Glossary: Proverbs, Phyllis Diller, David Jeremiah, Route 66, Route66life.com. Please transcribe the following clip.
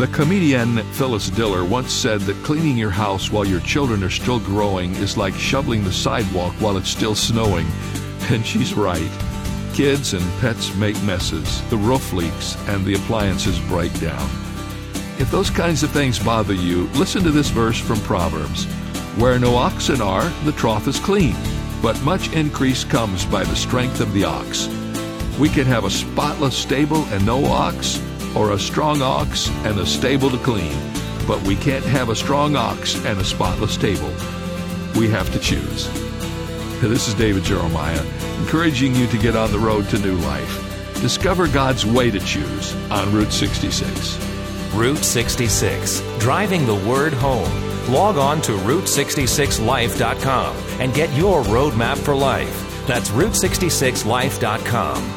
The comedian Phyllis Diller once said that cleaning your house while your children are still growing is like shoveling the sidewalk while it's still snowing. And she's right. Kids and pets make messes, the roof leaks, and the appliances break down. If those kinds of things bother you, listen to this verse from Proverbs. Where no oxen are, the trough is clean, but much increase comes by the strength of the ox. We can have a spotless stable and no ox, or a strong ox and a stable to clean, but we can't have a strong ox and a spotless stable. We have to choose. This is David Jeremiah, encouraging you to get on the road to new life. Discover God's way to choose on Route 66. Route 66, driving the word home. Log on to Route66life.com and get your roadmap for life. That's Route66life.com.